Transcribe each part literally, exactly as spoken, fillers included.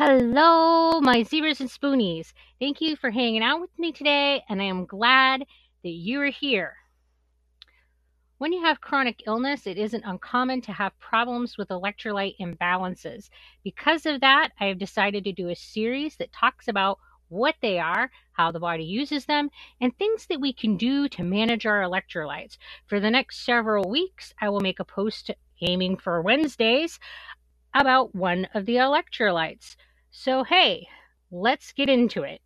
Hello, my zebras and spoonies. Thank you for hanging out with me today, and I am glad that you are here. When you have chronic illness, it isn't uncommon to have problems with electrolyte imbalances. Because of that, I have decided to do a series that talks about what they are, how the body uses them, and things that we can do to manage our electrolytes. For the next several weeks, I will make a post aiming for Wednesdays about one of the electrolytes. So hey, let's get into it.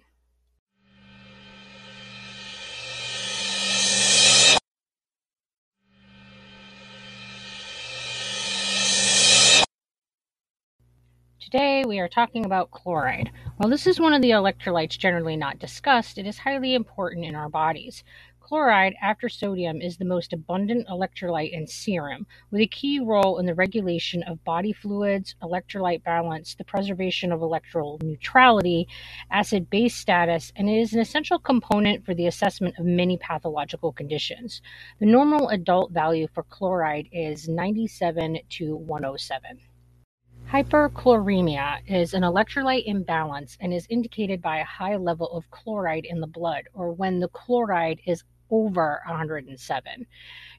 Today we are talking about chloride. While this is one of the electrolytes generally not discussed, it is highly important in our bodies. Chloride, after sodium, is the most abundant electrolyte in serum, with a key role in the regulation of body fluids, electrolyte balance, the preservation of electrolyte neutrality, acid-base status, and it is an essential component for the assessment of many pathological conditions. The normal adult value for chloride is ninety-seven to one oh seven. Hyperchloremia is an electrolyte imbalance and is indicated by a high level of chloride in the blood, or when the chloride is over one hundred seven.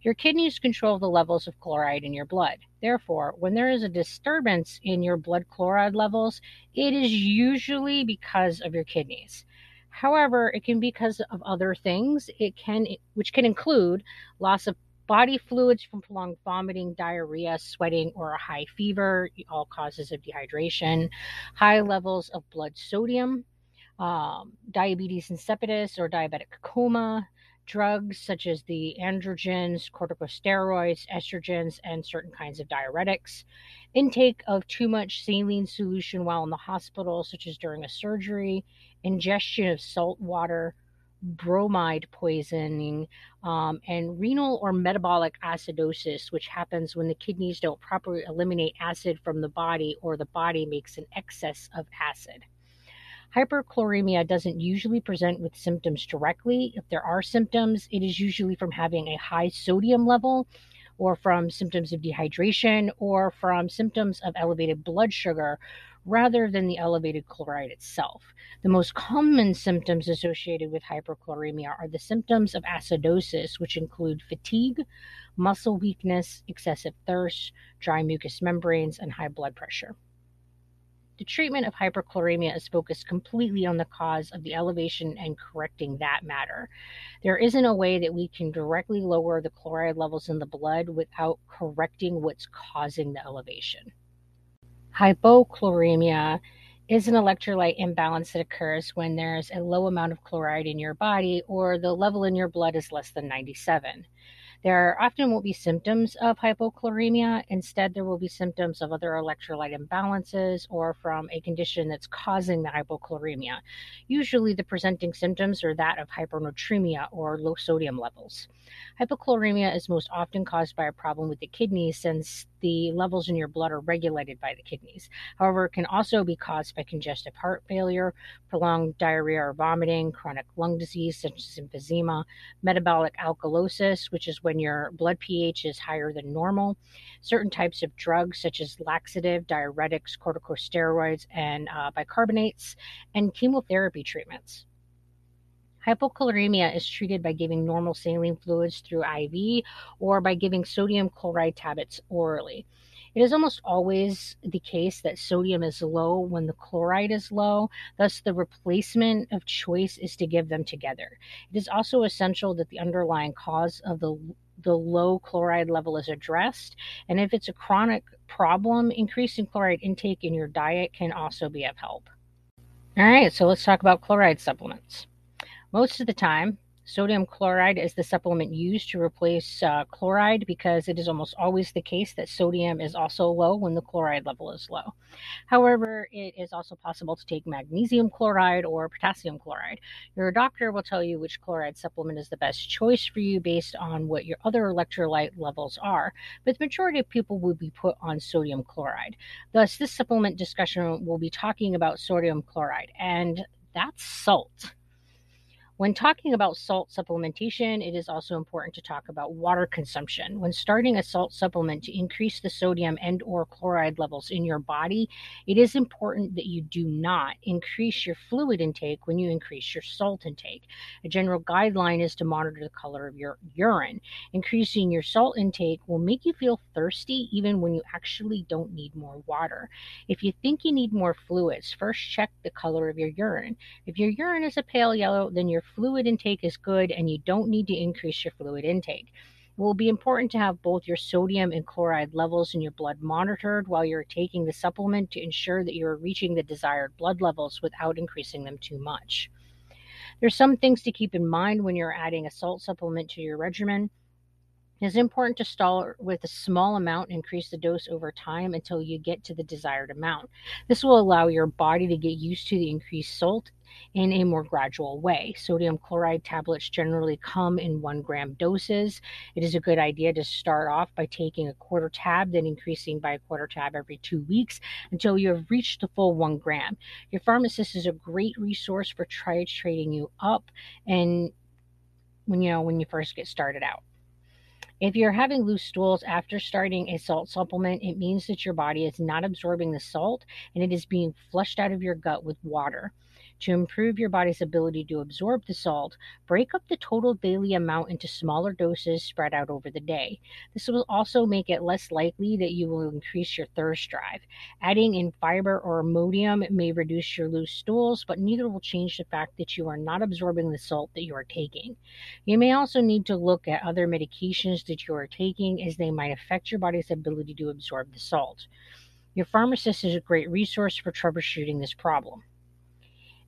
Your kidneys control the levels of chloride in your blood. Therefore, when there is a disturbance in your blood chloride levels, it is usually because of your kidneys. However, it can be because of other things, it can, which can include loss of body fluids from prolonged vomiting, diarrhea, sweating, or a high fever, all causes of dehydration, high levels of blood sodium, um, diabetes insipidus or diabetic coma, drugs such as the androgens, corticosteroids, estrogens, and certain kinds of diuretics, intake of too much saline solution while in the hospital, such as during a surgery, ingestion of salt water, bromide poisoning, um, and renal or metabolic acidosis, which happens when the kidneys don't properly eliminate acid from the body or the body makes an excess of acid. Hyperchloremia doesn't usually present with symptoms directly. If there are symptoms, it is usually from having a high sodium level or from symptoms of dehydration or from symptoms of elevated blood sugar rather than the elevated chloride itself. The most common symptoms associated with hyperchloremia are the symptoms of acidosis, which include fatigue, muscle weakness, excessive thirst, dry mucous membranes, and high blood pressure. The treatment of hyperchloremia is focused completely on the cause of the elevation and correcting that matter. There isn't a way that we can directly lower the chloride levels in the blood without correcting what's causing the elevation. Hypochloremia is an electrolyte imbalance that occurs when there's a low amount of chloride in your body or the level in your blood is less than ninety-seven. There often won't be symptoms of hypochloremia. Instead, there will be symptoms of other electrolyte imbalances or from a condition that's causing the hypochloremia. Usually, the presenting symptoms are that of hypernatremia or low sodium levels. Hypochloremia is most often caused by a problem with the kidneys since the levels in your blood are regulated by the kidneys. However, it can also be caused by congestive heart failure, prolonged diarrhea or vomiting, chronic lung disease such as emphysema, metabolic alkalosis, which is when When your blood pH is higher than normal, certain types of drugs such as laxative, diuretics, corticosteroids, and uh, bicarbonates, and chemotherapy treatments. Hypochloremia is treated by giving normal saline fluids through I V or by giving sodium chloride tablets orally. It is almost always the case that sodium is low when the chloride is low, thus the replacement of choice is to give them together. It is also essential that the underlying cause of the, the low chloride level is addressed, and if it's a chronic problem, increasing chloride intake in your diet can also be of help. All right, so let's talk about chloride supplements. Most of the time, sodium chloride is the supplement used to replace uh, chloride because it is almost always the case that sodium is also low when the chloride level is low. However, it is also possible to take magnesium chloride or potassium chloride. Your doctor will tell you which chloride supplement is the best choice for you based on what your other electrolyte levels are, but the majority of people will be put on sodium chloride. Thus, this supplement discussion will be talking about sodium chloride, and that's salt. When talking about salt supplementation, it is also important to talk about water consumption. When starting a salt supplement to increase the sodium and or chloride levels in your body, it is important that you do not increase your fluid intake when you increase your salt intake. A general guideline is to monitor the color of your urine. Increasing your salt intake will make you feel thirsty even when you actually don't need more water. If you think you need more fluids, first check the color of your urine. If your urine is a pale yellow, then your fluid intake is good and you don't need to increase your fluid intake. It will be important to have both your sodium and chloride levels in your blood monitored while you're taking the supplement to ensure that you're reaching the desired blood levels without increasing them too much. There's some things to keep in mind when you're adding a salt supplement to your regimen. It is important to start with a small amount and increase the dose over time until you get to the desired amount. This will allow your body to get used to the increased salt in a more gradual way. Sodium chloride tablets generally come in one gram doses. It is a good idea to start off by taking a quarter tab, then increasing by a quarter tab every two weeks until you have reached the full one gram. Your pharmacist is a great resource for try trading you up and when you know when you first get started out. If you're having loose stools after starting a salt supplement, it means that your body is not absorbing the salt and it is being flushed out of your gut with water. To improve your body's ability to absorb the salt, break up the total daily amount into smaller doses spread out over the day. This will also make it less likely that you will increase your thirst drive. Adding in fiber or Imodium may reduce your loose stools, but neither will change the fact that you are not absorbing the salt that you are taking. You may also need to look at other medications that you are taking, as they might affect your body's ability to absorb the salt. Your pharmacist is a great resource for troubleshooting this problem.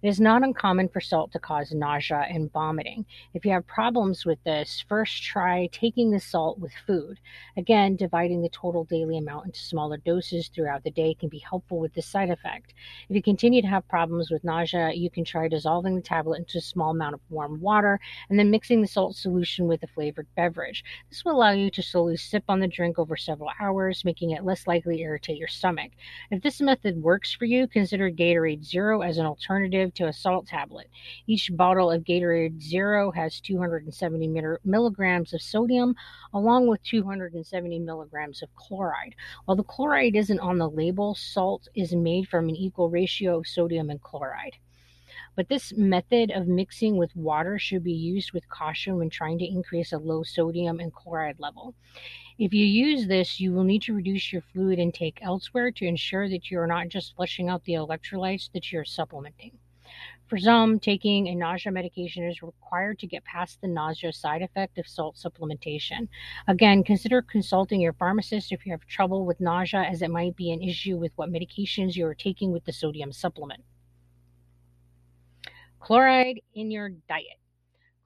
It is not uncommon for salt to cause nausea and vomiting. If you have problems with this, first try taking the salt with food. Again, dividing the total daily amount into smaller doses throughout the day can be helpful with this side effect. If you continue to have problems with nausea, you can try dissolving the tablet into a small amount of warm water and then mixing the salt solution with a flavored beverage. This will allow you to slowly sip on the drink over several hours, making it less likely to irritate your stomach. If this method works for you, consider Gatorade Zero as an alternative to a salt tablet. Each bottle of Gatorade Zero has two hundred seventy milligrams of sodium along with two hundred seventy milligrams of chloride. While the chloride isn't on the label, salt is made from an equal ratio of sodium and chloride. But this method of mixing with water should be used with caution when trying to increase a low sodium and chloride level. If you use this, you will need to reduce your fluid intake elsewhere to ensure that you are not just flushing out the electrolytes that you're supplementing. For some, taking a nausea medication is required to get past the nausea side effect of salt supplementation. Again, consider consulting your pharmacist if you have trouble with nausea, as it might be an issue with what medications you are taking with the sodium supplement. Chloride in your diet.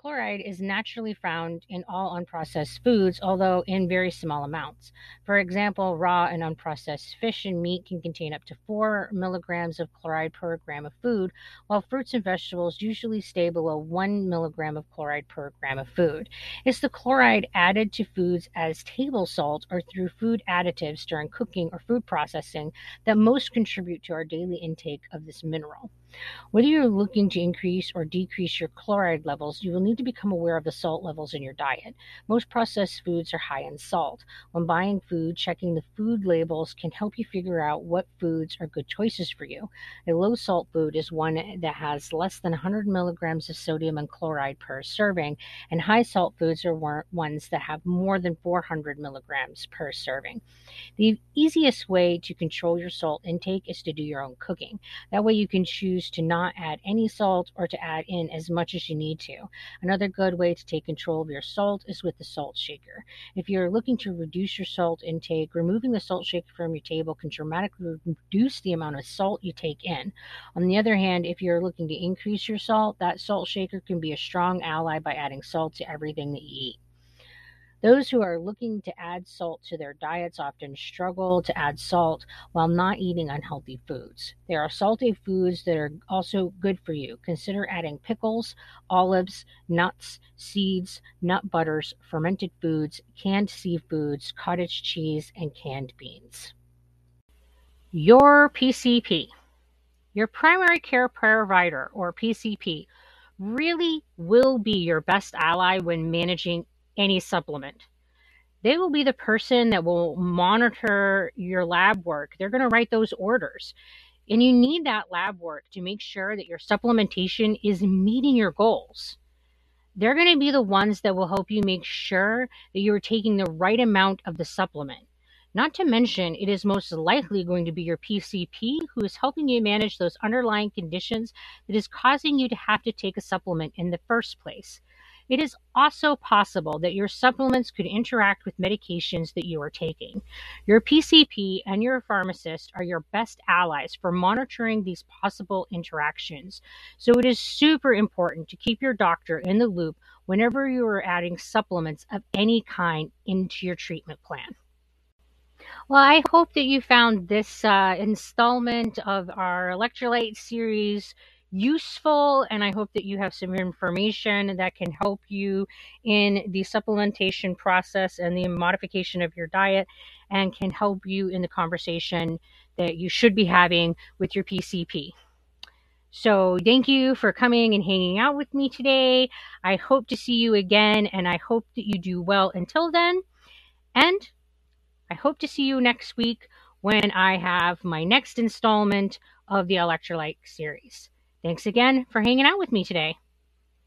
Chloride is naturally found in all unprocessed foods, although in very small amounts. For example, raw and unprocessed fish and meat can contain up to four milligrams of chloride per gram of food, while fruits and vegetables usually stay below one milligram of chloride per gram of food. It's the chloride added to foods as table salt or through food additives during cooking or food processing that most contribute to our daily intake of this mineral. Whether you're looking to increase or decrease your chloride levels, you will need to become aware of the salt levels in your diet. Most processed foods are high in salt. When buying food, checking the food labels can help you figure out what foods are good choices for you. A low salt food is one that has less than one hundred milligrams of sodium and chloride per serving, and high salt foods are ones that have more than four hundred milligrams per serving. The easiest way to control your salt intake is to do your own cooking. That way you can choose to not add any salt or to add in as much as you need to. Another good way to take control of your salt is with the salt shaker. If you're looking to reduce your salt intake, removing the salt shaker from your table can dramatically reduce the amount of salt you take in. On the other hand, if you're looking to increase your salt, that salt shaker can be a strong ally by adding salt to everything that you eat. Those who are looking to add salt to their diets often struggle to add salt while not eating unhealthy foods. There are salty foods that are also good for you. Consider adding pickles, olives, nuts, seeds, nut butters, fermented foods, canned seafoods, cottage cheese, and canned beans. Your P C P. Your primary care provider, or P C P, really will be your best ally when managing any supplement. They will be the person that will monitor your lab work. They're going to write those orders. And you need that lab work to make sure that your supplementation is meeting your goals. They're going to be the ones that will help you make sure that you're taking the right amount of the supplement. Not to mention, it is most likely going to be your P C P who is helping you manage those underlying conditions that is causing you to have to take a supplement in the first place. It is also possible that your supplements could interact with medications that you are taking. Your P C P and your pharmacist are your best allies for monitoring these possible interactions. So it is super important to keep your doctor in the loop whenever you are adding supplements of any kind into your treatment plan. Well, I hope that you found this uh, installment of our electrolyte series useful, and I hope that you have some information that can help you in the supplementation process and the modification of your diet, and can help you in the conversation that you should be having with your P C P. So thank you for coming and hanging out with me today. I hope to see you again, and I hope that you do well until then. And I hope to see you next week when I have my next installment of the electrolyte series. Thanks again for hanging out with me today.